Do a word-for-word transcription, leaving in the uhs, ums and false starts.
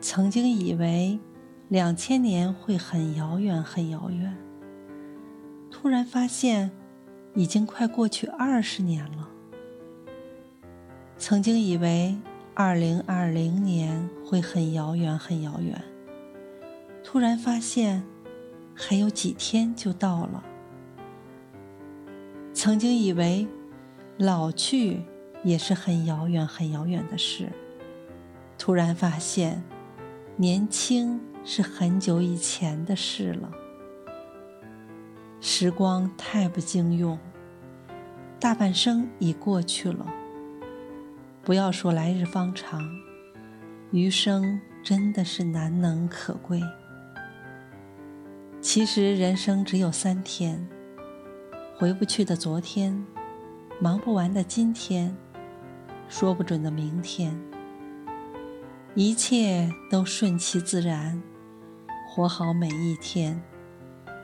曾经以为两千年会很遥远很遥远，突然发现已经快过去二十年了。曾经以为二零二零年会很遥远很遥远，突然发现还有几天就到了。曾经以为老去也是很遥远很遥远的事，突然发现年轻是很久以前的事了。时光太不经用，大半生已过去了。不要说来日方长，余生真的是难能可贵。其实人生只有三天，回不去的昨天，忙不完的今天，说不准的明天。一切都顺其自然，活好每一天。